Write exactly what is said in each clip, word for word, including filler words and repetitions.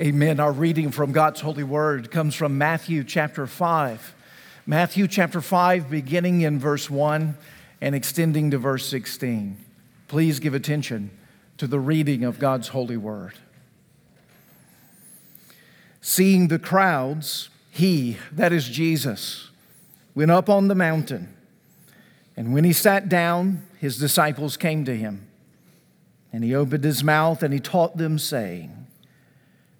Amen. Our reading from God's holy word comes from Matthew chapter five. Matthew chapter five, beginning in verse one and extending to verse sixteen. Please give attention to the reading of God's holy word. Seeing the crowds, he, that is Jesus, went up on the mountain. And when he sat down, his disciples came to him. And he opened his mouth and he taught them, saying,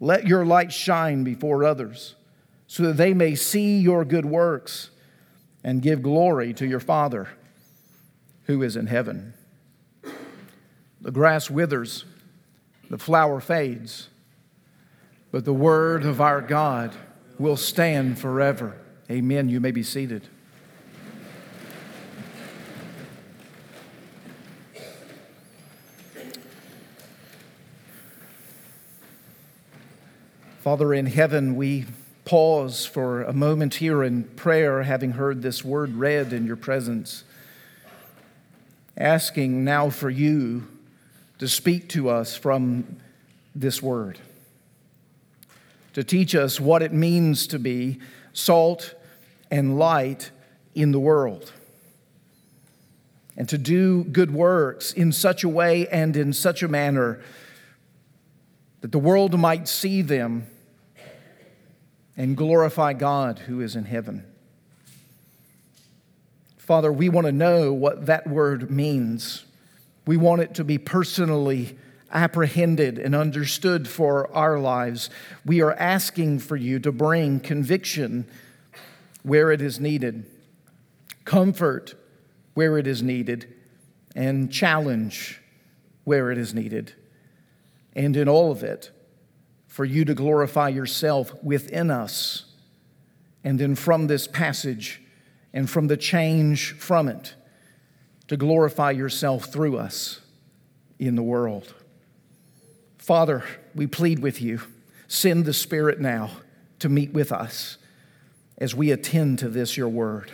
let your light shine before others, so that they may see your good works and give glory to your Father who is in heaven." The grass withers, the flower fades, but the word of our God will stand forever. Amen. You may be seated. Father in heaven, we pause for a moment here in prayer, having heard this word read in your presence, asking now for you to speak to us from this word, to teach us what it means to be salt and light in the world, and to do good works in such a way and in such a manner that the world might see them and glorify God who is in heaven. Father, we want to know what that word means. We want it to be personally apprehended and understood for our lives. We are asking for you to bring conviction where it is needed, comfort where it is needed, and challenge where it is needed. And in all of it, for you to glorify yourself within us, and then from this passage and from the change from it, to glorify yourself through us in the world. Father, we plead with you, send the Spirit now to meet with us as we attend to this, your word.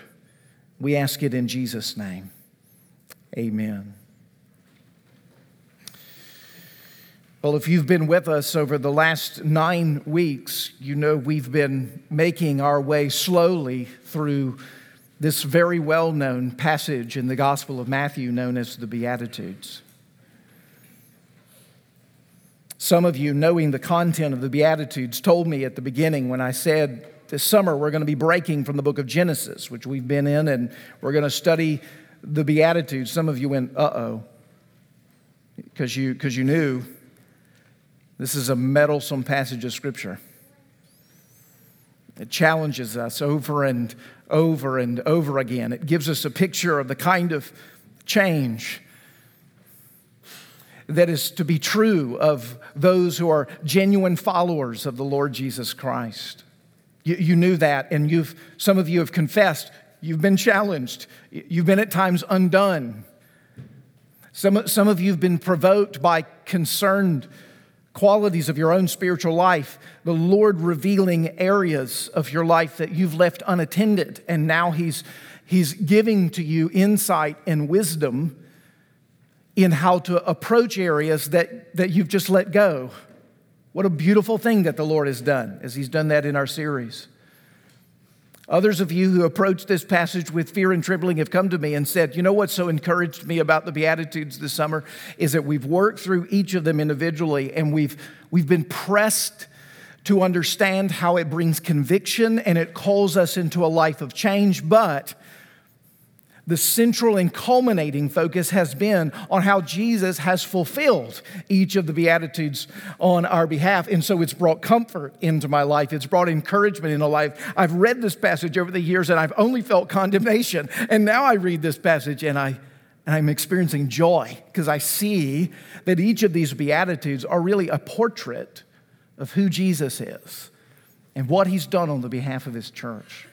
We ask it in Jesus' name. Amen. Well, if you've been with us over the last nine weeks, you know we've been making our way slowly through this very well-known passage in the Gospel of Matthew known as the Beatitudes. Some of you, knowing the content of the Beatitudes, told me at the beginning when I said this summer we're going to be breaking from the book of Genesis, which we've been in, and we're going to study the Beatitudes. Some of you went, uh-oh, because you, because you knew. This is a meddlesome passage of Scripture. It challenges us over and over and over again. It gives us a picture of the kind of change that is to be true of those who are genuine followers of the Lord Jesus Christ. You, you knew that, and you've some of you have confessed. You've been challenged. You've been at times undone. Some, some of you have been provoked by concerned qualities of your own spiritual life, the Lord revealing areas of your life that you've left unattended, and now He's He's giving to you insight and wisdom in how to approach areas that, that you've just let go. What a beautiful thing that the Lord has done, as He's done that in our series. Others of you who approached this passage with fear and trembling have come to me and said, you know what so encouraged me about the Beatitudes this summer is that we've worked through each of them individually, and we've we've been pressed to understand how it brings conviction and it calls us into a life of change, but the central and culminating focus has been on how Jesus has fulfilled each of the Beatitudes on our behalf. And so it's brought comfort into my life. It's brought encouragement into life. I've read this passage over the years and I've only felt condemnation. And now I read this passage and, I, and I'm experiencing joy because I see that each of these Beatitudes are really a portrait of who Jesus is and what He's done on the behalf of His church.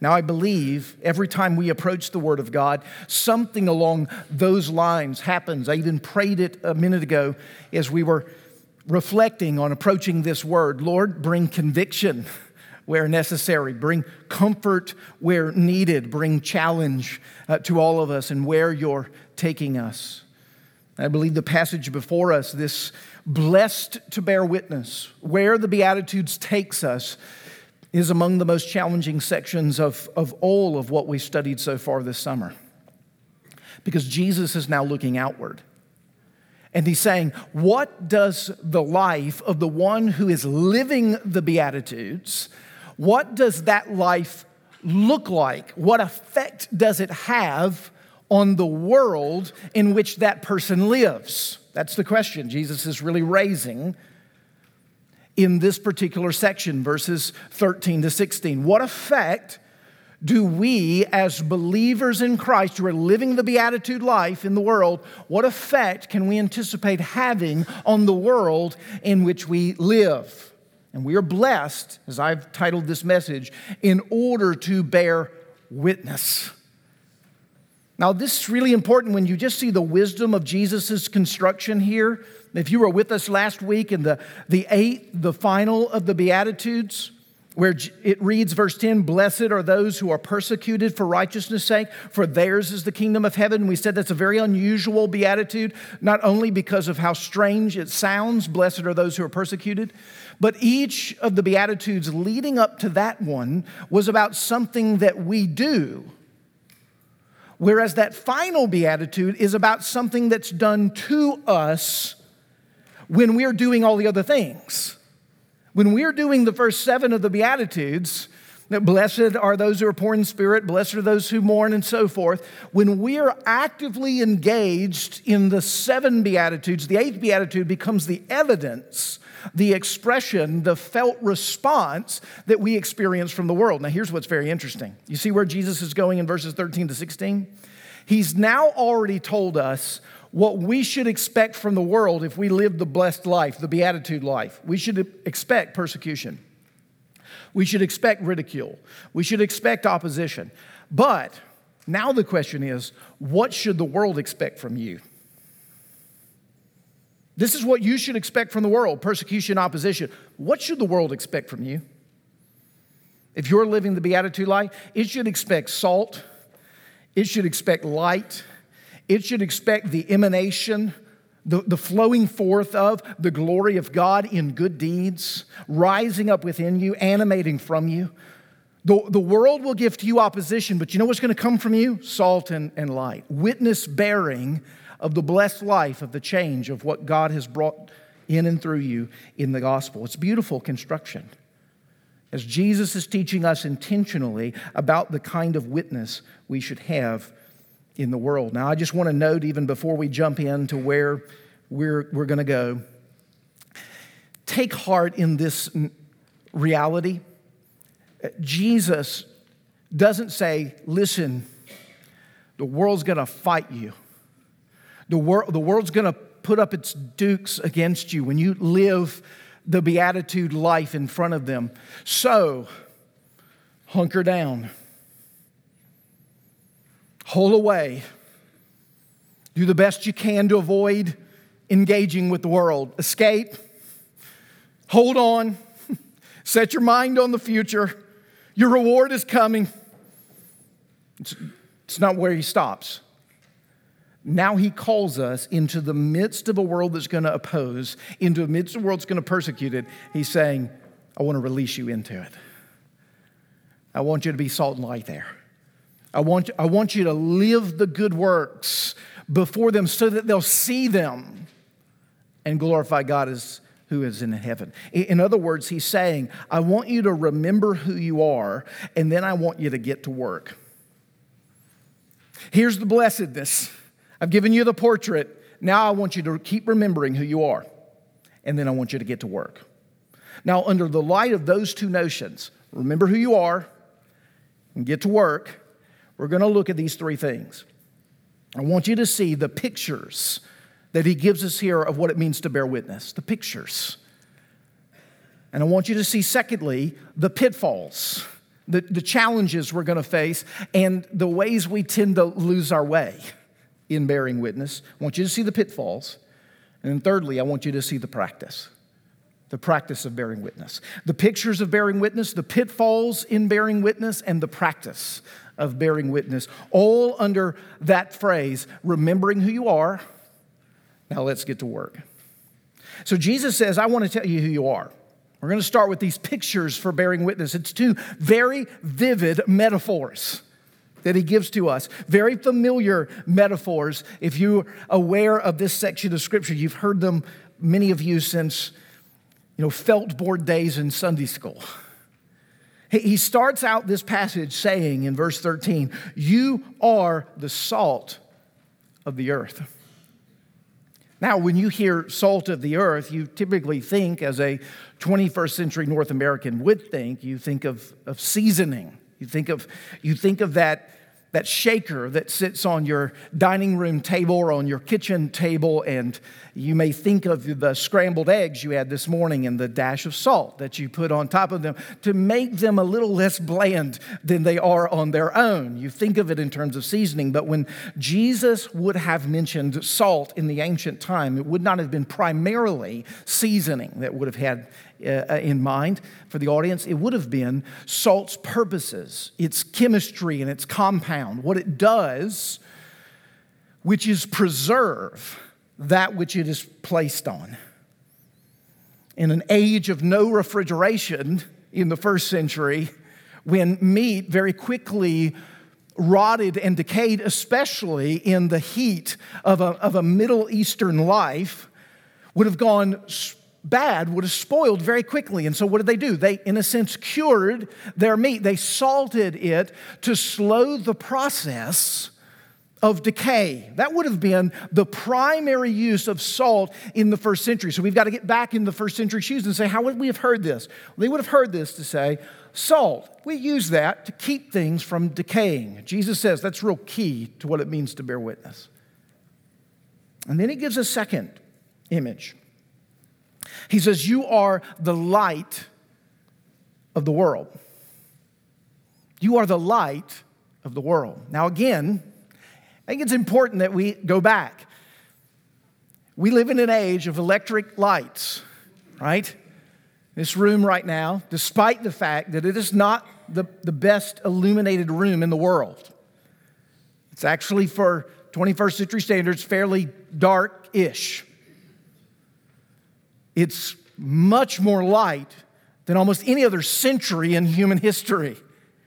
Now, I believe every time we approach the Word of God, something along those lines happens. I even prayed it a minute ago as we were reflecting on approaching this Word. Lord, bring conviction where necessary. Bring comfort where needed. Bring challenge uh, to all of us and where You're taking us. I believe the passage before us, this blessed to bear witness, where the Beatitudes takes us, is among the most challenging sections of, of all of what we've studied so far this summer. Because Jesus is now looking outward. And He's saying, what does the life of the one who is living the Beatitudes, what does that life look like? What effect does it have on the world in which that person lives? That's the question Jesus is really raising in this particular section, verses thirteen to sixteen. What effect do we as believers in Christ who are living the Beatitude life in the world, what effect can we anticipate having on the world in which we live? And we are blessed, as I've titled this message, in order to bear witness. Now, this is really important when you just see the wisdom of Jesus' construction here. If you were with us last week in the, the eighth, the final of the Beatitudes, where it reads, verse ten, blessed are those who are persecuted for righteousness' sake, for theirs is the kingdom of heaven. We said that's a very unusual beatitude, not only because of how strange it sounds, blessed are those who are persecuted, but each of the Beatitudes leading up to that one was about something that we do. Whereas that final beatitude is about something that's done to us when we're doing all the other things. When we're doing the first seven of the Beatitudes, that blessed are those who are poor in spirit, blessed are those who mourn, and so forth. When we're actively engaged in the seven Beatitudes, the eighth Beatitude becomes the evidence, the expression, the felt response that we experience from the world. Now, here's what's very interesting. You see where Jesus is going in verses thirteen to sixteen? He's now already told us what we should expect from the world if we live the blessed life, the Beatitude life. We should expect persecution. We should expect ridicule. We should expect opposition. But now the question is, what should the world expect from you? This is what you should expect from the world, persecution, opposition. What should the world expect from you? If you're living the Beatitude life, it should expect salt. It should expect light. It should expect the emanation, the, the flowing forth of the glory of God in good deeds, rising up within you, animating from you. The, the world will give to you opposition, but you know what's going to come from you? Salt and, and light. Witness bearing of the blessed life, of the change of what God has brought in and through you in the gospel. It's beautiful construction. As Jesus is teaching us intentionally about the kind of witness we should have in the world. Now, I just want to note, even before we jump into where we're, we're going to go, take heart in this reality. Jesus doesn't say, listen, the world's going to fight you. The, wor- the world's going to put up its dukes against you when you live the Beatitude life in front of them. So, hunker down. Hold away. Do the best you can to avoid engaging with the world. Escape, hold on, set your mind on the future. Your reward is coming. It's, it's not where he stops. Now he calls us into the midst of a world that's going to oppose, into the midst of a world that's going to persecute it. He's saying, I want to release you into it. I want you to be salt and light there. I want, I want you to live the good works before them so that they'll see them and glorify God as who is in heaven. In other words, he's saying, I want you to remember who you are, and then I want you to get to work. Here's the blessedness. I've given you the portrait. Now I want you to keep remembering who you are, and then I want you to get to work. Now, under the light of those two notions, remember who you are and get to work, we're going to look at these three things. I want you to see the pictures that he gives us here of what it means to bear witness, the pictures. And I want you to see, secondly, the pitfalls, the, the challenges we're going to face, and the ways we tend to lose our way in bearing witness. I want you to see the pitfalls. And then thirdly, I want you to see the practice, the practice of bearing witness. The pictures of bearing witness, the pitfalls in bearing witness, and the practice of bearing witness, all under that phrase, remembering who you are. Now let's get to work. So Jesus says, I want to tell you who you are. We're going to start with these pictures for bearing witness. It's two very vivid metaphors that he gives to us. Very familiar metaphors. If you're aware of this section of Scripture, you've heard them, many of you, since, you know, felt board days in Sunday school. He starts out this passage saying in verse thirteen, you are the salt of the earth. Now, when you hear salt of the earth, you typically think, as a twenty-first century North American would think, you think of, of seasoning. You think of, you think of that, that shaker that sits on your dining room table or on your kitchen table, and you may think of the scrambled eggs you had this morning and the dash of salt that you put on top of them to make them a little less bland than they are on their own. You think of it in terms of seasoning, but when Jesus would have mentioned salt in the ancient time, it would not have been primarily seasoning that would have had in mind for the audience. It would have been salt's purposes, its chemistry and its compound, what it does, which is preserve that which it is placed on. In an age of no refrigeration in the first century, when meat very quickly rotted and decayed, especially in the heat of a, of a Middle Eastern life, would have gone bad, would have spoiled very quickly. And so what did they do? They, in a sense, cured their meat. They salted it to slow the process of decay. That would have been the primary use of salt in the first century. So we've got to get back in the first century shoes and say, how would we have heard this? They would have heard this to say, salt, we use that to keep things from decaying. Jesus says that's real key to what it means to bear witness. And then he gives a second image. He says, you are the light of the world. You are the light of the world. Now, again, I think it's important that we go back. We live in an age of electric lights, right? This room right now, despite the fact that it is not the, the best illuminated room in the world, it's actually, for twenty-first century standards, fairly dark-ish. It's much more light than almost any other century in human history.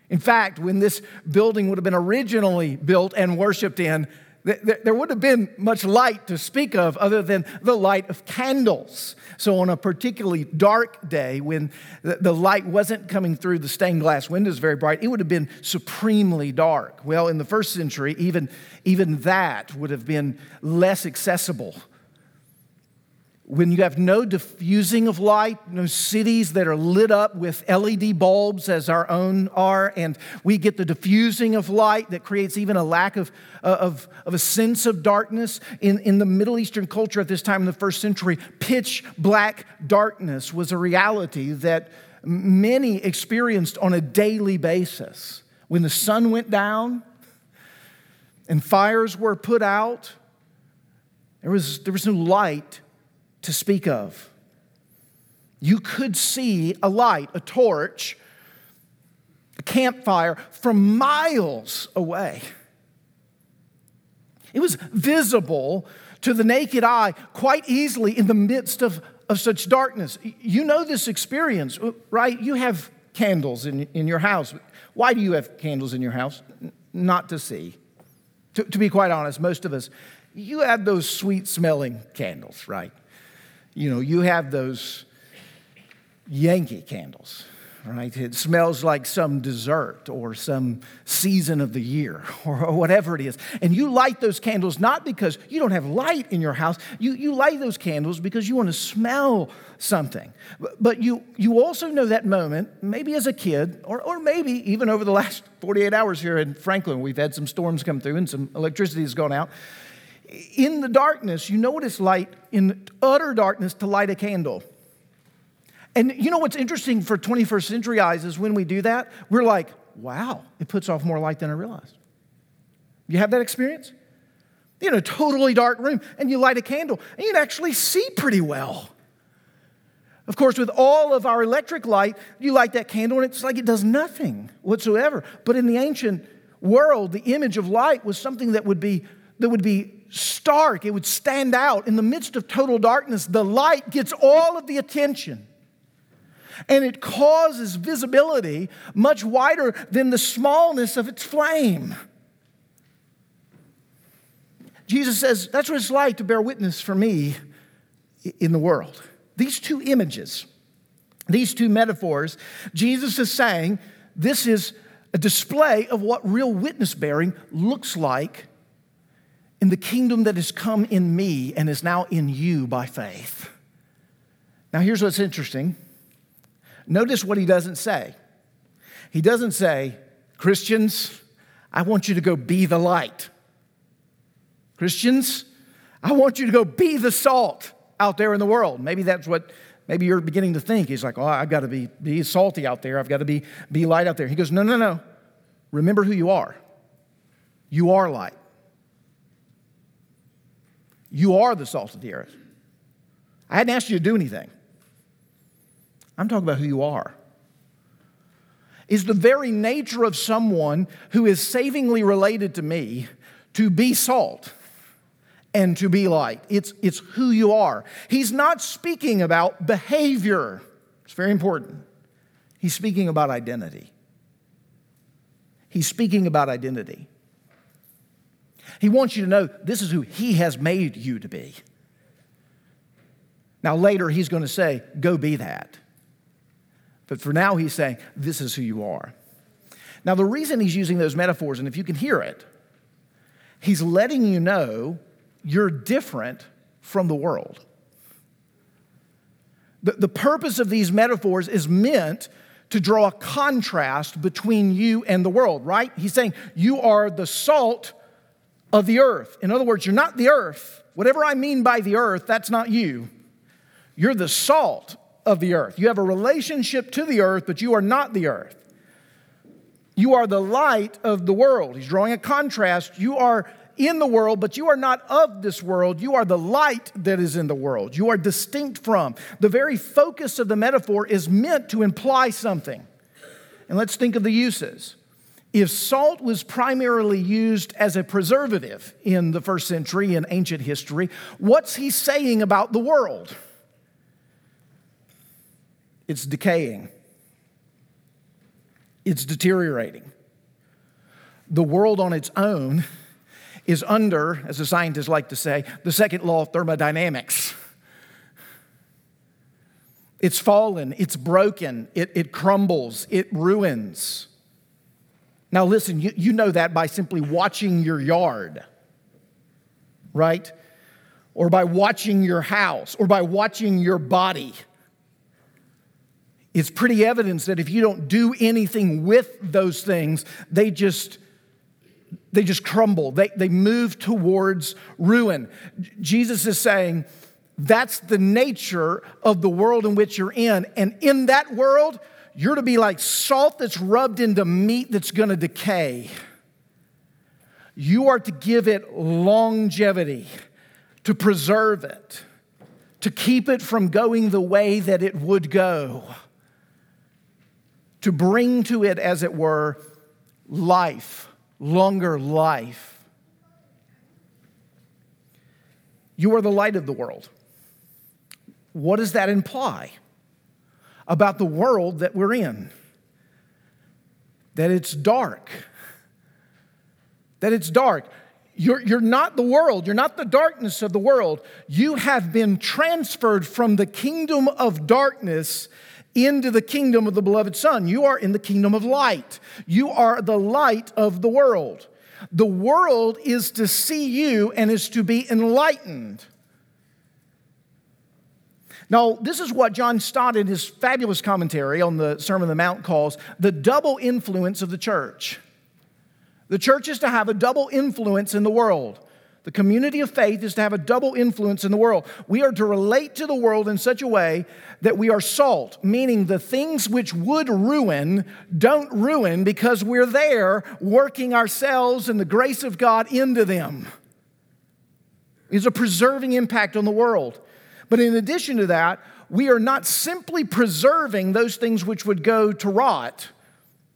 In fact, when this building would have been originally built and worshiped in, th- th- there wouldn't have been much light to speak of other than the light of candles. So on a particularly dark day when th- the light wasn't coming through the stained glass windows very bright, it would have been supremely dark. Well, in the first century, even, even that would have been less accessible. When you have no diffusing of light, no cities that are lit up with L E D bulbs as our own are, and we get the diffusing of light that creates even a lack of, of, of a sense of darkness. In, in the Middle Eastern culture at this time in the first century, pitch black darkness was a reality that many experienced on a daily basis. When the sun went down and fires were put out, There was, there was no light to speak of. You could see a light, a torch, a campfire from miles away. It was visible to the naked eye quite easily in the midst of, of such darkness. You know this experience, right? You have candles in, in your house. Why do you have candles in your house? Not to see. To, to be quite honest, most of us, you have those sweet-smelling candles, right? You know, you have those Yankee candles, right? It smells like some dessert or some season of the year or whatever it is. And you light those candles not because you don't have light in your house. You, you light those candles because you want to smell something. But you, you also know that moment, maybe as a kid or, or maybe even over the last forty-eight hours here in Franklin, we've had some storms come through and some electricity has gone out. In the darkness, you know what it's like in utter darkness to light a candle. And you know what's interesting for twenty-first century eyes is when we do that, we're like, wow, it puts off more light than I realized. You have that experience? You're in a totally dark room, and you light a candle, and you can actually see pretty well. Of course, with all of our electric light, you light that candle, and it's like it does nothing whatsoever. But in the ancient world, the image of light was something that would be that would be stark. It would stand out. In the midst of total darkness, the light gets all of the attention. And it causes visibility much wider than the smallness of its flame. Jesus says, that's what it's like to bear witness for me in the world. These two images, these two metaphors, Jesus is saying, this is a display of what real witness bearing looks like in the kingdom that has come in me and is now in you by faith. Now, here's what's interesting. Notice what he doesn't say. He doesn't say, Christians, I want you to go be the light. Christians, I want you to go be the salt out there in the world. Maybe that's what, maybe you're beginning to think. He's like, oh, I've got to be, be salty out there. I've got to be, be light out there. He goes, no, no, no. Remember who you are. You are light. You are the salt of the earth. I hadn't asked you to do anything. I'm talking about who you are. It's the very nature of someone who is savingly related to me to be salt and to be light. It's, it's who you are. He's not speaking about behavior. It's very important. He's speaking about identity. He's speaking about identity. He wants you to know this is who he has made you to be. Now later he's going to say, go be that. But for now, he's saying, this is who you are. Now, the reason he's using those metaphors, and if you can hear it, he's letting you know you're different from the world. The, the purpose of these metaphors is meant to draw a contrast between you and the world, right? He's saying, you are the salt of the earth. In other words, you're not the earth. Whatever I mean by the earth, that's not you. You're the salt of the earth. You have a relationship to the earth, but you are not the earth. You are the light of the world. He's drawing a contrast. You are in the world, but you are not of this world. You are the light that is in the world. You are distinct from. The very focus of the metaphor is meant to imply something. And let's think of the uses. If salt was primarily used as a preservative in the first century in ancient history, what's he saying about the world? It's decaying. It's deteriorating. The world on its own is under, as the scientists like to say, the second law of thermodynamics. It's fallen. It's broken. It, it crumbles. It ruins. Now listen, you, you know that by simply watching your yard, right? Or by watching your house, or by watching your body. It's pretty evident that if you don't do anything with those things, they just, they just crumble. They, they move towards ruin. Jesus is saying that's the nature of the world in which you're in. And in that world, you're to be like salt that's rubbed into meat that's going to decay. You are to give it longevity. to preserve it, to keep it from going the way that it would go, to bring to it, as it were, life, longer life. You are the light of the world. What does that imply about the world that we're in? That it's dark. That it's dark. You're, you're not the world. You're not the darkness of the world. You have been transferred from the kingdom of darkness into the kingdom of the beloved Son. You are in the kingdom of light. You are the light of the world. The world is to see you and is to be enlightened. Now, this is what John Stott in his fabulous commentary on the Sermon on the Mount calls the double influence of the church. The church is to have a double influence in the world. The community of faith is to have a double influence in the world. We are to relate to the world in such a way that we are salt, meaning the things which would ruin don't ruin because we're there working ourselves and the grace of God into them. It's a preserving impact on the world. But in addition to that, we are not simply preserving those things which would go to rot.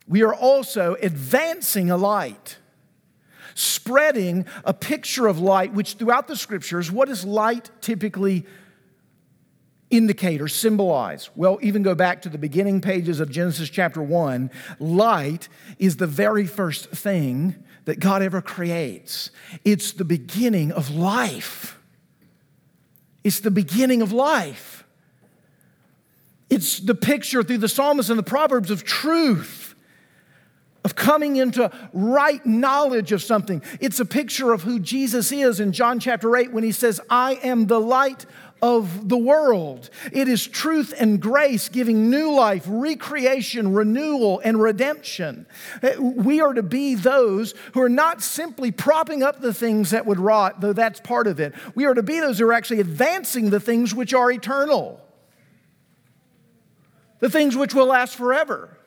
We are also advancing a light, spreading a picture of light, which throughout the scriptures, what does light typically indicate or symbolize? Well, even go back to the beginning pages of Genesis chapter one. Light is the very first thing that God ever creates. It's the beginning of life. It's the beginning of life. It's the picture through the Psalms and the Proverbs of truth, of coming into right knowledge of something. It's a picture of who Jesus is in John chapter eight when he says, I am the light of the world. It is truth and grace giving new life, recreation, renewal, and redemption. We are to be those who are not simply propping up the things that would rot, though that's part of it. We are to be those who are actually advancing the things which are eternal, the things which will last forever.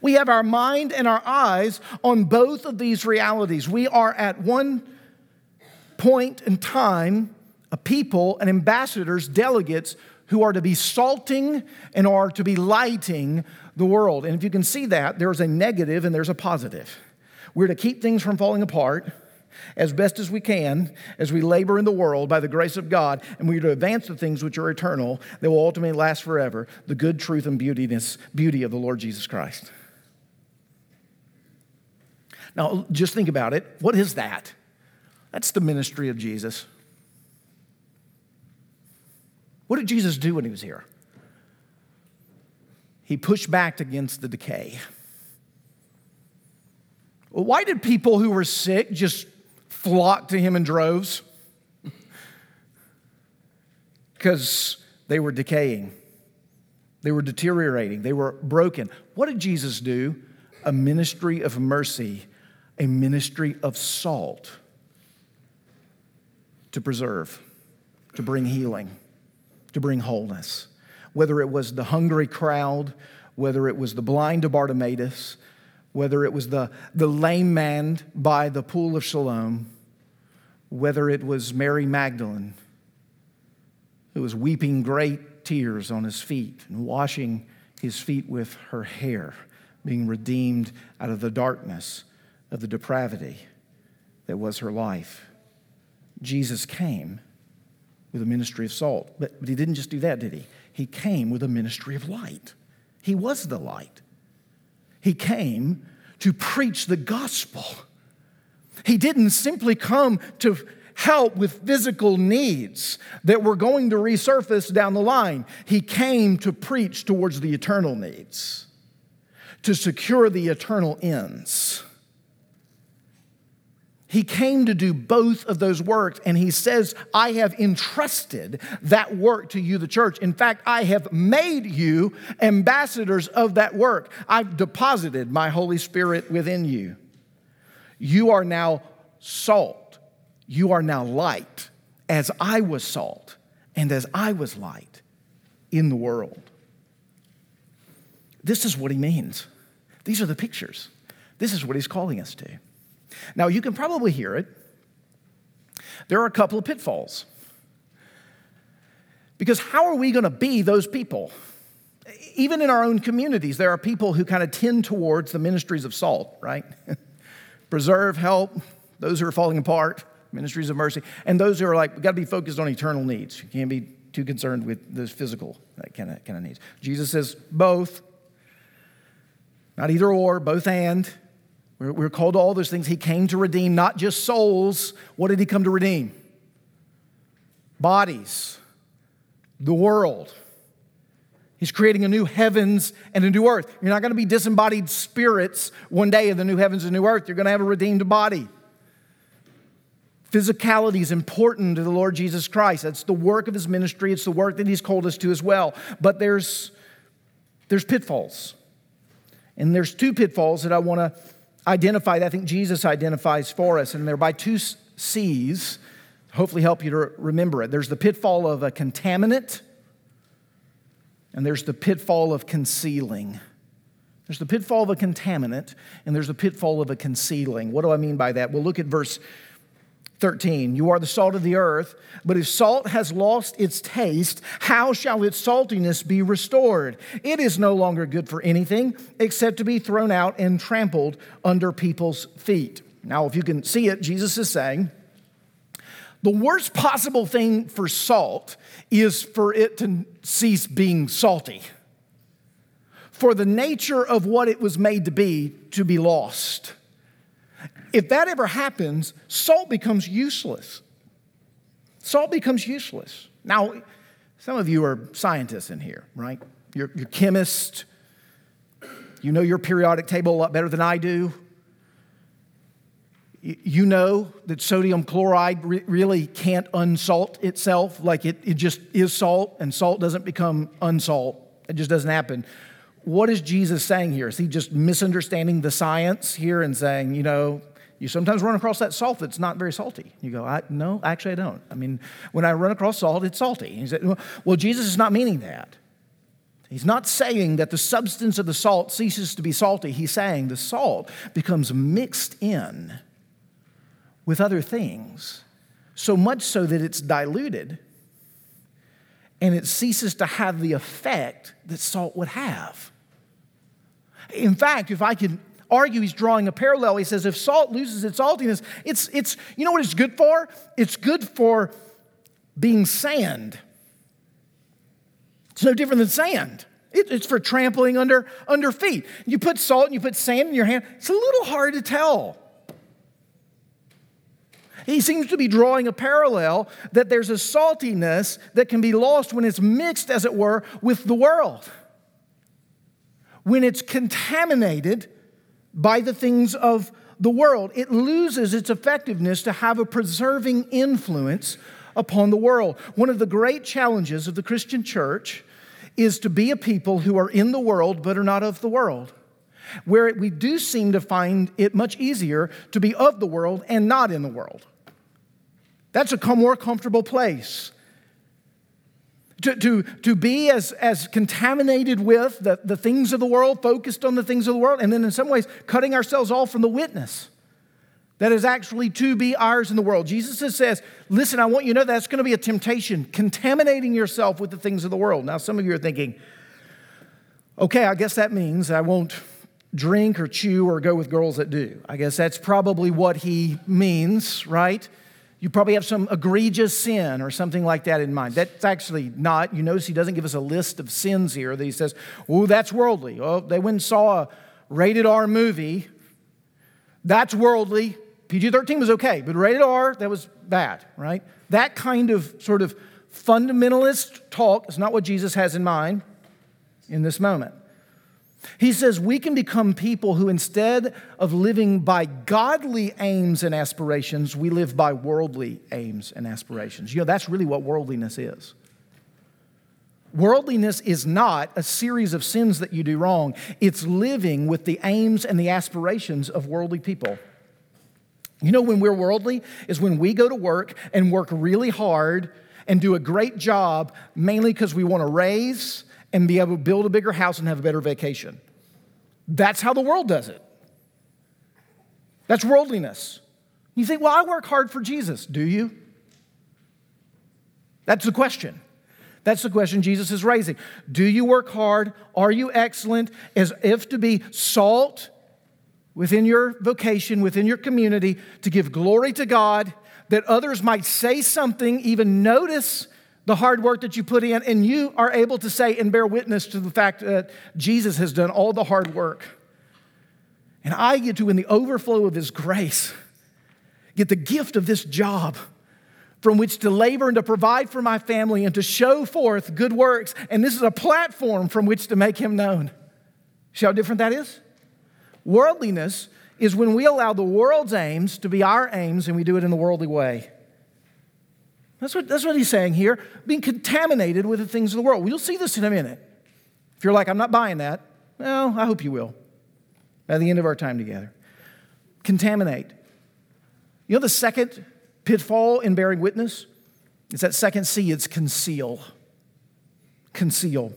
We have our mind and our eyes on both of these realities. We are at one point in time a people and ambassadors, delegates, who are to be salting and are to be lighting the world. And if you can see that, there's a negative and there's a positive. We're to keep things from falling apart as best as we can as we labor in the world by the grace of God, and we are to advance the things which are eternal that will ultimately last forever, the good truth and beautiness, beauty of the Lord Jesus Christ. Now, just think about it. What is that? That's the ministry of Jesus. What did Jesus do when he was here? He pushed back against the decay. Why did people who were sick just flock to him in droves? Because they were decaying. They were deteriorating. They were broken. What did Jesus do? A ministry of mercy, a ministry of salt to preserve, to bring healing, to bring wholeness. Whether it was the hungry crowd, whether it was the blind Bartimaeus, whether it was the, the lame man by the pool of Siloam, whether it was Mary Magdalene, who was weeping great tears on his feet and washing his feet with her hair, being redeemed out of the darkness of the depravity that was her life. Jesus came with a ministry of salt. But, but he didn't just do that, did he? He came with a ministry of light. He was the light. He came to preach the gospel. He didn't simply come to help with physical needs that were going to resurface down the line. He came to preach towards the eternal needs, to secure the eternal ends. He came to do both of those works, and he says, I have entrusted that work to you, the church. In fact, I have made you ambassadors of that work. I've deposited my Holy Spirit within you. You are now salt. You are now light, as I was salt and as I was light in the world. This is what he means. These are the pictures. This is what he's calling us to. Now, you can probably hear it there are a couple of pitfalls. Because how are we going to be those people? Even in our own communities, there are people who kind of tend towards the ministries of salt, right? Preserve, help, those who are falling apart, ministries of mercy, and those who are like, we've got to be focused on eternal needs. You can't be too concerned with those physical kind of, kind of needs. Jesus says both, not either or, both and. We're, we're called to all those things. He came to redeem not just souls. What did he come to redeem? Bodies, the world. He's creating a new heavens and a new earth. You're not going to be disembodied spirits one day in the new heavens and new earth. You're going to have a redeemed body. Physicality is important to the Lord Jesus Christ. That's the work of his ministry. It's the work that he's called us to as well. But there's, there's pitfalls. And there's two pitfalls that I want to identify that I think Jesus identifies for us. And they're by two C's. Hopefully help you to remember it. There's the pitfall of a contaminant. And there's the pitfall of concealing. There's the pitfall of a contaminant, and there's the pitfall of a concealing. What do I mean by that? Well, look at verse thirteen. You are the salt of the earth, but if salt has lost its taste, how shall its saltiness be restored? It is no longer good for anything except to be thrown out and trampled under people's feet. Now, if you can see it, Jesus is saying, the worst possible thing for salt is for it to cease being salty, for the nature of what it was made to be to be lost. If that ever happens, salt becomes useless. Salt becomes useless. Now, some of you are scientists in here, right? You're, you're chemists. You know your periodic table a lot better than I do. You know that sodium chloride re- really can't unsalt itself. Like it, it just is salt, and salt doesn't become unsalt. It just doesn't happen. What is Jesus saying here? Is he just misunderstanding the science here and saying, you know, you sometimes run across that salt that's not very salty. You go, I, no, actually I don't. I mean, when I run across salt, it's salty. He said, well, Jesus is not meaning that. He's not saying that the substance of the salt ceases to be salty. He's saying the salt becomes mixed in with other things, so much so that it's diluted and it ceases to have the effect that salt would have. In fact, if I could argue, he's drawing a parallel. He says if salt loses its saltiness, it's, it's you know what it's good for? It's good for being sand. It's no different than sand. It, it's for trampling under, under feet. You put salt and you put sand in your hand, it's a little hard to tell. He seems to be drawing a parallel that there's a saltiness that can be lost when it's mixed, as it were, with the world, when it's contaminated by the things of the world. It loses its effectiveness to have a preserving influence upon the world. One of the great challenges of the Christian church is to be a people who are in the world but are not of the world, where we do seem to find it much easier to be of the world and not in the world. That's a more comfortable place. To, to, to be as, as contaminated with the, the things of the world, focused on the things of the world, and then in some ways cutting ourselves off from the witness that is actually to be ours in the world. Jesus says, listen, I want you to know that's going to be a temptation, contaminating yourself with the things of the world. Now, some of you are thinking, okay, I guess that means I won't drink or chew or go with girls that do. I guess that's probably what he means, right? You probably have some egregious sin or something like that in mind. That's actually not. You notice he doesn't give us a list of sins here that he says, oh, that's worldly. Oh, they went and saw a rated R movie. That's worldly. P G thirteen was okay, but rated R, that was bad, right? That kind of sort of fundamentalist talk is not what Jesus has in mind in this moment. He says we can become people who, instead of living by godly aims and aspirations, we live by worldly aims and aspirations. You know, that's really what worldliness is. Worldliness is not a series of sins that you do wrong. It's living with the aims and the aspirations of worldly people. You know, when we're worldly is when we go to work and work really hard and do a great job, mainly because we want to raise and be able to build a bigger house and have a better vacation. That's how the world does it. That's worldliness. You think, well, I work hard for Jesus. Do you? That's the question. That's the question Jesus is raising. Do you work hard? Are you excellent? As if to be salt within your vocation, within your community, to give glory to God, that others might say something, even notice the hard work that you put in, and you are able to say and bear witness to the fact that Jesus has done all the hard work. And I get to, in the overflow of His grace, get the gift of this job from which to labor and to provide for my family and to show forth good works. And this is a platform from which to make Him known. See how different that is? Worldliness is when we allow the world's aims to be our aims and we do it in the worldly way. That's what, that's what he's saying here, being contaminated with the things of the world. Well, you'll see this in a minute. If you're like, I'm not buying that, well, I hope you will at the end of our time together. Contaminate. You know the second pitfall in bearing witness? It's that second C, it's conceal. Conceal.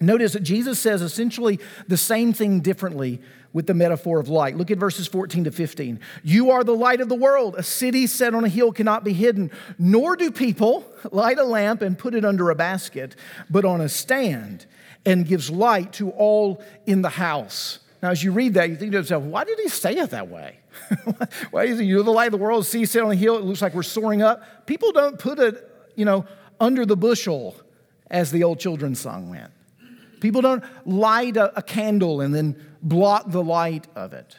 Notice that Jesus says essentially the same thing differently with the metaphor of light. Look at verses fourteen to fifteen. You are the light of the world. A city set on a hill cannot be hidden, nor do people light a lamp and put it under a basket, but on a stand, and gives light to all in the house. Now, as you read that, you think to yourself, why did he say it that way? Why is it, you're the light of the world, see, sit on a hill, it looks like we're soaring up. People don't put it, you know, under the bushel, as the old children's song went. People don't light a, a candle and then block the light of it.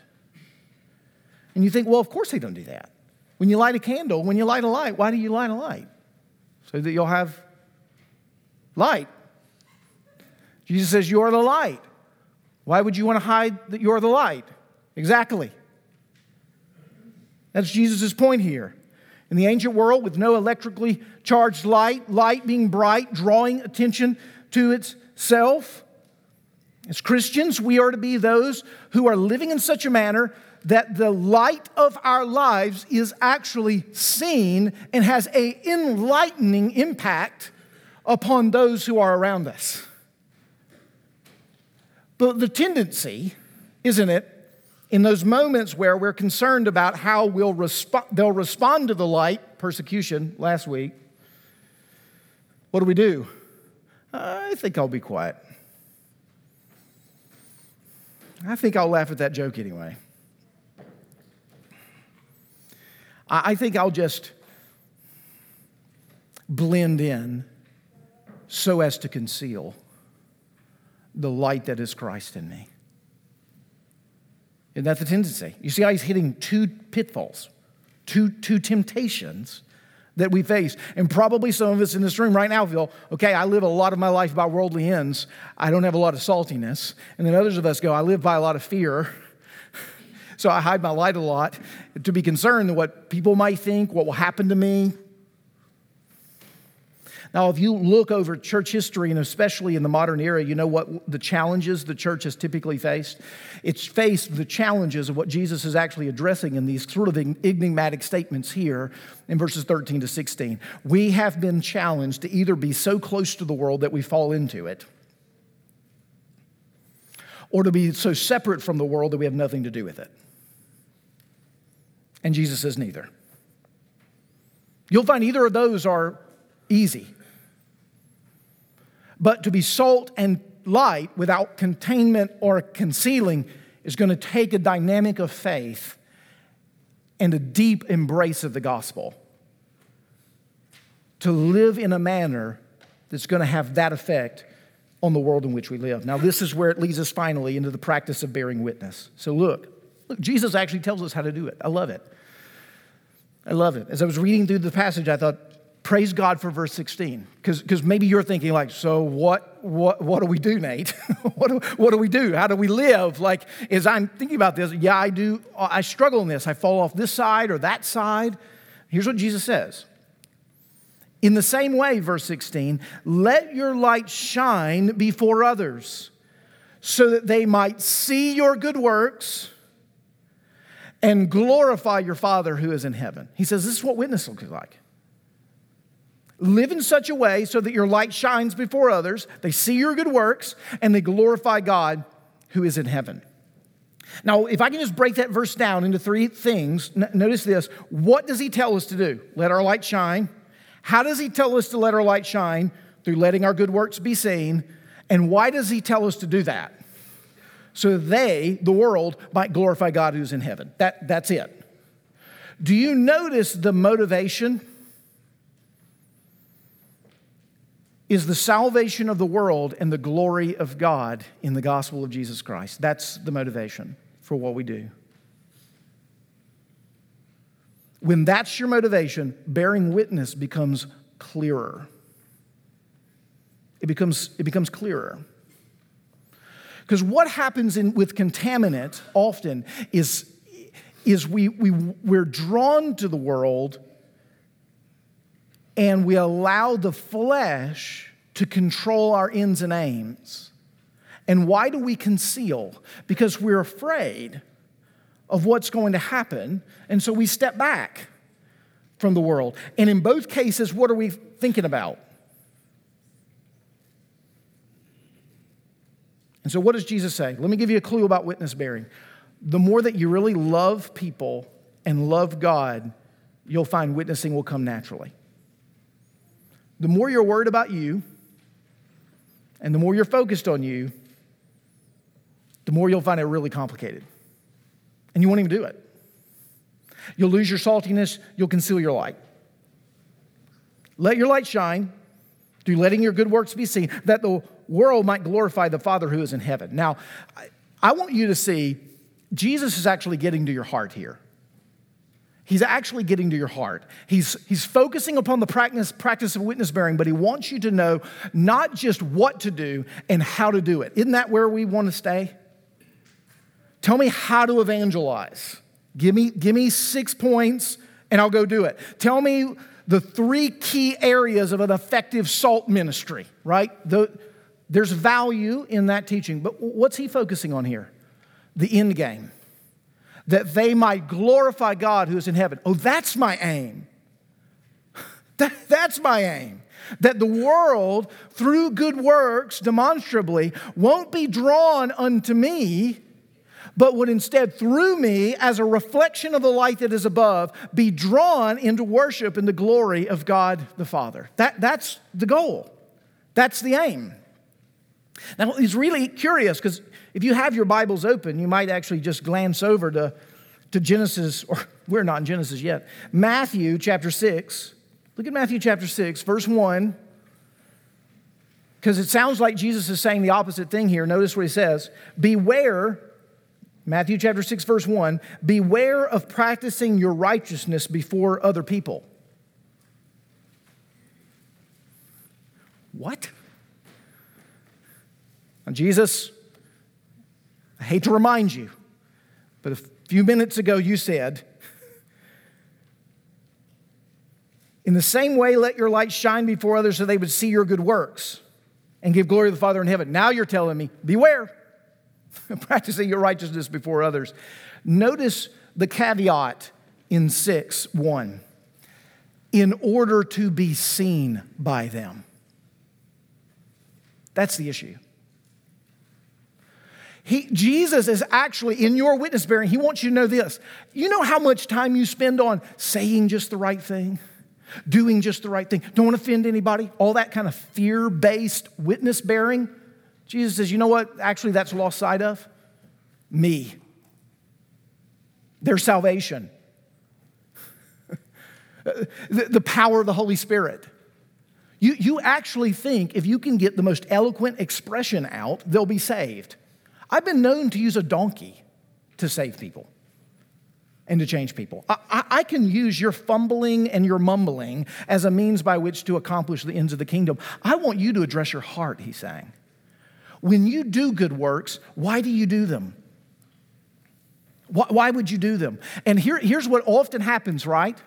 And you think, well, of course they don't do that. When you light a candle, when you light a light, why do you light a light? So that you'll have light. Jesus says, you are the light. Why would you want to hide that you're the light? Exactly. That's Jesus' point here. In the ancient world, with no electrically charged light, light being bright, drawing attention to itself, as Christians, we are to be those who are living in such a manner that the light of our lives is actually seen and has an enlightening impact upon those who are around us. But the tendency, isn't it, in those moments where we're concerned about how we'll resp- they'll respond to the light, persecution last week, what do we do? I think I'll be quiet. I think I'll laugh at that joke anyway. I think I'll just blend in so as to conceal the light that is Christ in me. Isn't that the tendency? You see how he's hitting two pitfalls, two, two temptations that we face. And probably some of us in this room right now feel, okay, I live a lot of my life by worldly ends. I don't have a lot of saltiness. And then others of us go, I live by a lot of fear. So I hide my light a lot to be concerned what people might think, what will happen to me. Now, if you look over church history, and especially in the modern era, you know what the challenges the church has typically faced? It's faced the challenges of what Jesus is actually addressing in these sort of enigmatic statements here in verses thirteen to sixteen. We have been challenged to either be so close to the world that we fall into it, or to be so separate from the world that we have nothing to do with it. And Jesus says neither. You'll find either of those are easy. But to be salt and light without containment or concealing is going to take a dynamic of faith and a deep embrace of the gospel to live in a manner that's going to have that effect on the world in which we live. Now, this is where it leads us finally into the practice of bearing witness. So look, look, Jesus actually tells us how to do it. I love it. I love it. As I was reading through the passage, I thought, praise God for verse sixteen, because maybe you're thinking like, so what what what do we do, Nate? what do what do we do? How do we live? Like, as I'm thinking about this, yeah, I do. I struggle in this. I fall off this side or that side. Here's what Jesus says. In the same way, verse sixteen, let your light shine before others, so that they might see your good works and glorify your Father who is in heaven. He says this is what witness looks like. Live in such a way so that your light shines before others. They see your good works, and they glorify God who is in heaven. Now, if I can just break that verse down into three things, notice this. What does he tell us to do? Let our light shine. How does he tell us to let our light shine? Through letting our good works be seen. And why does he tell us to do that? So they, the world, might glorify God who's in heaven. That, that's it. Do you notice the motivation is the salvation of the world and the glory of God in the gospel of Jesus Christ? That's the motivation for what we do. When that's your motivation, bearing witness becomes clearer. It becomes, it becomes clearer. Because what happens in, with contaminant often is, is we, we, we're drawn to the world and we allow the flesh to control our ends and aims. And why do we conceal? Because we're afraid of what's going to happen, and so we step back from the world. And in both cases, what are we thinking about? And so what does Jesus say? Let me give you a clue about witness bearing. The more that you really love people and love God, you'll find witnessing will come naturally. The more you're worried about you, and the more you're focused on you, the more you'll find it really complicated. And you won't even do it. You'll lose your saltiness. You'll conceal your light. Let your light shine through letting your good works be seen, that the world might glorify the Father who is in heaven. Now, I want you to see Jesus is actually getting to your heart here. He's actually getting to your heart. He's, he's focusing upon the practice, practice of witness bearing, but he wants you to know not just what to do and how to do it. Isn't that where we want to stay? Tell me how to evangelize. Give me, give me six points and I'll go do it. Tell me the three key areas of an effective salt ministry, right? The, there's value in that teaching, but what's he focusing on here? The end game. That they might glorify God who is in heaven. Oh, that's my aim. That, that's my aim. That the world, through good works, demonstrably, won't be drawn unto me, but would instead, through me, as a reflection of the light that is above, be drawn into worship and the glory of God the Father. That, that's the goal. That's the aim. Now, it's really curious, because if you have your Bibles open, you might actually just glance over to, to Genesis, or we're not in Genesis yet, Matthew chapter six. Look at Matthew chapter six, verse one, because it sounds like Jesus is saying the opposite thing here. Notice what he says. Beware, Matthew chapter six, verse one, beware of practicing your righteousness before other people. What? Now, Jesus, I hate to remind you, but a few minutes ago you said, in the same way, let your light shine before others so they would see your good works and give glory to the Father in heaven. Now you're telling me, beware, practicing your righteousness before others. Notice the caveat in six one, in order to be seen by them. That's the issue. He, Jesus is actually, in your witness bearing, he wants you to know this. You know how much time you spend on saying just the right thing, doing just the right thing, don't offend anybody, all that kind of fear-based witness bearing? Jesus says, you know what? Actually, that's lost sight of me, their salvation, the, the power of the Holy Spirit. You, you actually think if you can get the most eloquent expression out, they'll be saved. I've been known to use a donkey to save people and to change people. I, I, I can use your fumbling and your mumbling as a means by which to accomplish the ends of the kingdom. I want you to address your heart, he's saying. When you do good works, why do you do them? Why, why would you do them? And here, here's what often happens, right?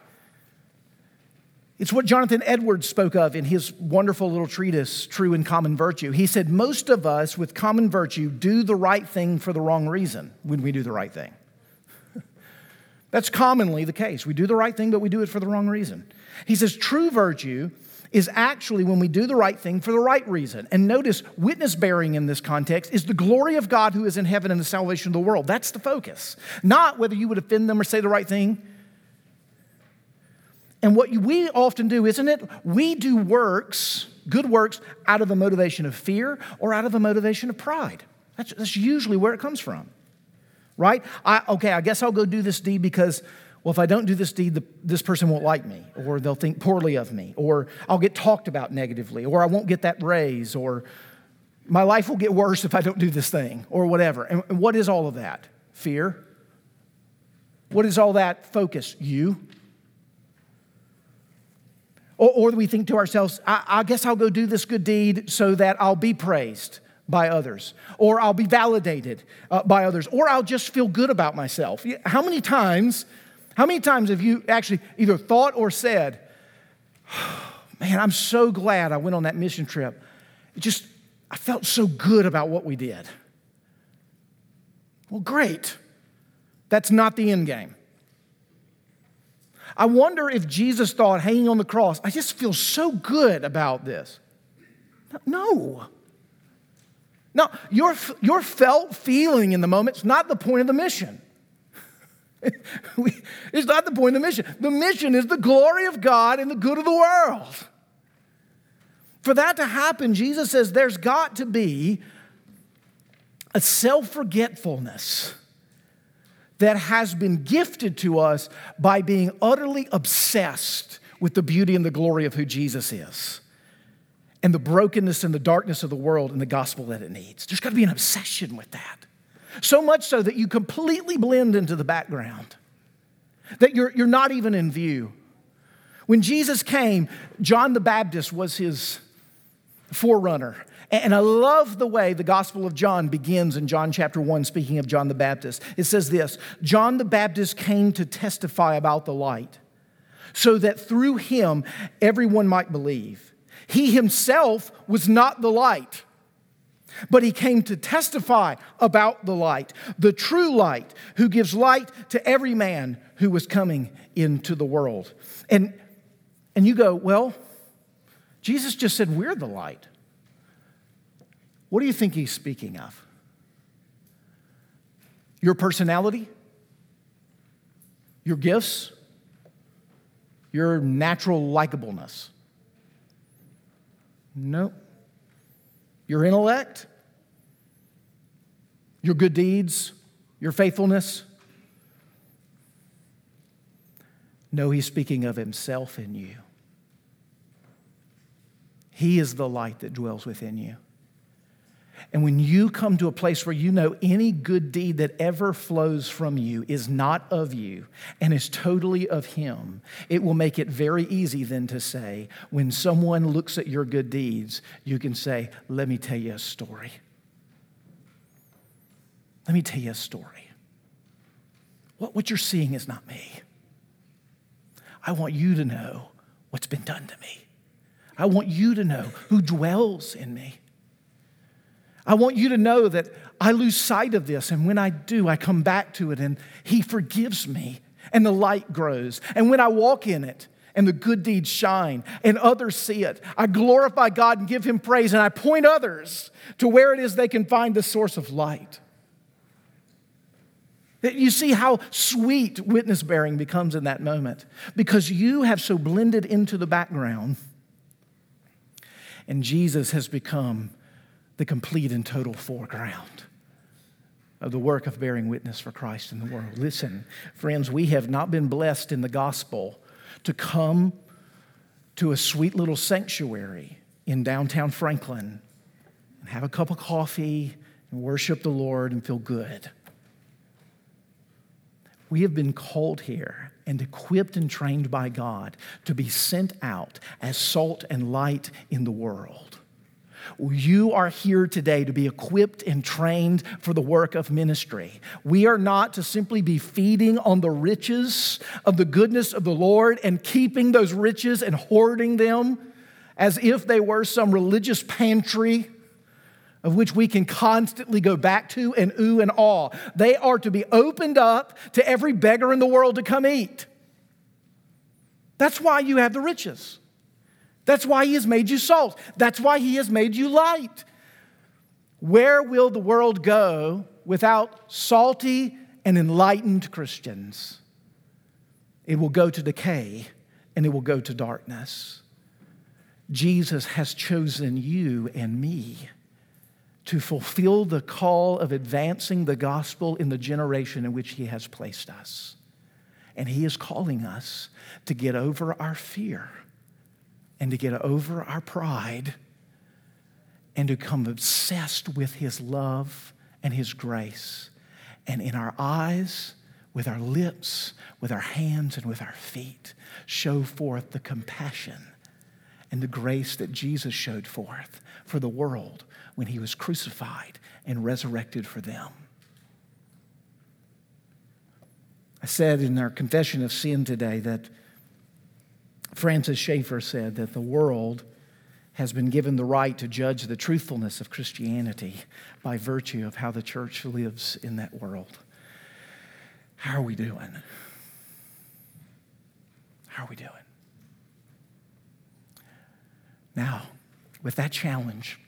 It's what Jonathan Edwards spoke of in his wonderful little treatise, True and Common Virtue. He said, most of us with common virtue do the right thing for the wrong reason when we do the right thing. That's commonly the case. We do the right thing, but we do it for the wrong reason. He says, true virtue is actually when we do the right thing for the right reason. And notice, witness bearing in this context is the glory of God who is in heaven and the salvation of the world. That's the focus. Not whether you would offend them or say the right thing. And what we often do, isn't it? We do works, good works, out of a motivation of fear or out of a motivation of pride. That's, that's usually where it comes from, right? I, okay, I guess I'll go do this deed because, well, if I don't do this deed, the, this person won't like me, or they'll think poorly of me, or I'll get talked about negatively, or I won't get that raise, or my life will get worse if I don't do this thing, or whatever. And, and what is all of that? Fear. What is all that focus? You. Or, or we think to ourselves, I, I guess I'll go do this good deed so that I'll be praised by others, or I'll be validated uh, by others, or I'll just feel good about myself. How many times, how many times have you actually either thought or said, oh, man, I'm so glad I went on that mission trip. It just, I felt so good about what we did. Well, great. That's not the end game. I wonder if Jesus thought hanging on the cross, I just feel so good about this. No. No, your, your felt feeling in the moment is not the point of the mission. It's not the point of the mission. The mission is the glory of God and the good of the world. For that to happen, Jesus says there's got to be a self-forgetfulness that has been gifted to us by being utterly obsessed with the beauty and the glory of who Jesus is and the brokenness and the darkness of the world and the gospel that it needs. There's got to be an obsession with that. So much so that you completely blend into the background, that you're, you're not even in view. When Jesus came, John the Baptist was his forerunner. And I love the way the Gospel of John begins in John chapter one, speaking of John the Baptist. It says this, John the Baptist came to testify about the light so that through him everyone might believe. He himself was not the light, but he came to testify about the light, the true light, who gives light to every man who was coming into the world. And, and you go, well, Jesus just said we're the light. What do you think he's speaking of? Your personality? Your gifts? Your natural likableness? No. Your intellect? Your good deeds? Your faithfulness? No, he's speaking of himself in you. He is the light that dwells within you. And when you come to a place where you know any good deed that ever flows from you is not of you and is totally of him, it will make it very easy then to say, when someone looks at your good deeds, you can say, let me tell you a story. Let me tell you a story. What, what you're seeing is not me. I want you to know what's been done to me. I want you to know who dwells in me. I want you to know that I lose sight of this, and when I do, I come back to it, and he forgives me, and the light grows. And when I walk in it, and the good deeds shine, and others see it, I glorify God and give him praise, and I point others to where it is they can find the source of light. You see how sweet witness-bearing becomes in that moment, because you have so blended into the background, and Jesus has become the complete and total foreground of the work of bearing witness for Christ in the world. Listen, friends, we have not been blessed in the gospel to come to a sweet little sanctuary in downtown Franklin and have a cup of coffee and worship the Lord and feel good. We have been called here and equipped and trained by God to be sent out as salt and light in the world. You are here today to be equipped and trained for the work of ministry. We are not to simply be feeding on the riches of the goodness of the Lord and keeping those riches and hoarding them as if they were some religious pantry of which we can constantly go back to and ooh and awe. They are to be opened up to every beggar in the world to come eat. That's why you have the riches. That's why he has made you salt. That's why he has made you light. Where will the world go without salty and enlightened Christians? It will go to decay and it will go to darkness. Jesus has chosen you and me to fulfill the call of advancing the gospel in the generation in which he has placed us. And he is calling us to get over our fear and to get over our pride and to become obsessed with his love and his grace. And in our eyes, with our lips, with our hands, and with our feet, show forth the compassion and the grace that Jesus showed forth for the world when he was crucified and resurrected for them. I said in our confession of sin today that Francis Schaeffer said that the world has been given the right to judge the truthfulness of Christianity by virtue of how the church lives in that world. How are we doing? How are we doing? Now, with that challenge,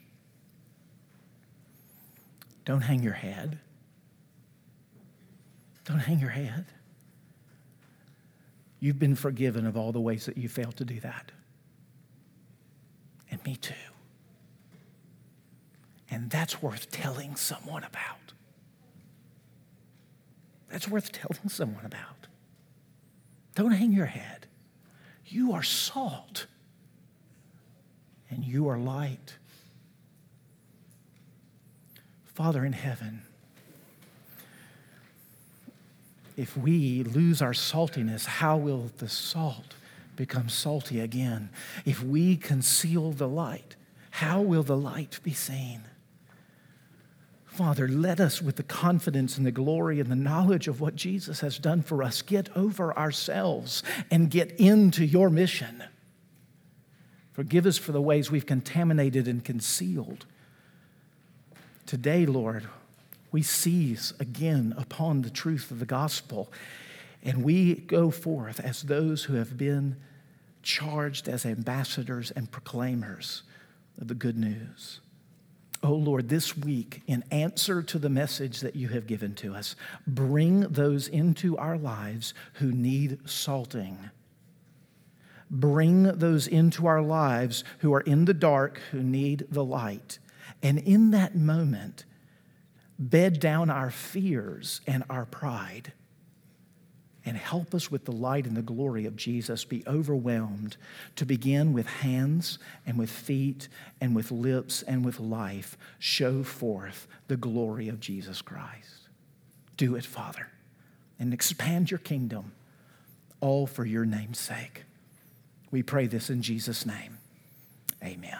don't hang your head. Don't hang your head. You've been forgiven of all the ways that you failed to do that. And me too. And that's worth telling someone about. That's worth telling someone about. Don't hang your head. You are salt. And you are light. Father in heaven, if we lose our saltiness, how will the salt become salty again? If we conceal the light, how will the light be seen? Father, let us, with the confidence and the glory and the knowledge of what Jesus has done for us, get over ourselves and get into your mission. Forgive us for the ways we've contaminated and concealed. Today, Lord, we seize again upon the truth of the gospel, and we go forth as those who have been charged as ambassadors and proclaimers of the good news. Oh, Lord, this week, in answer to the message that you have given to us, bring those into our lives who need salting. Bring those into our lives who are in the dark, who need the light. And in that moment, bed down our fears and our pride and help us with the light and the glory of Jesus be overwhelmed to begin with hands and with feet and with lips and with life. Show forth the glory of Jesus Christ. Do it, Father, and expand your kingdom, all for your name's sake. We pray this in Jesus' name. Amen.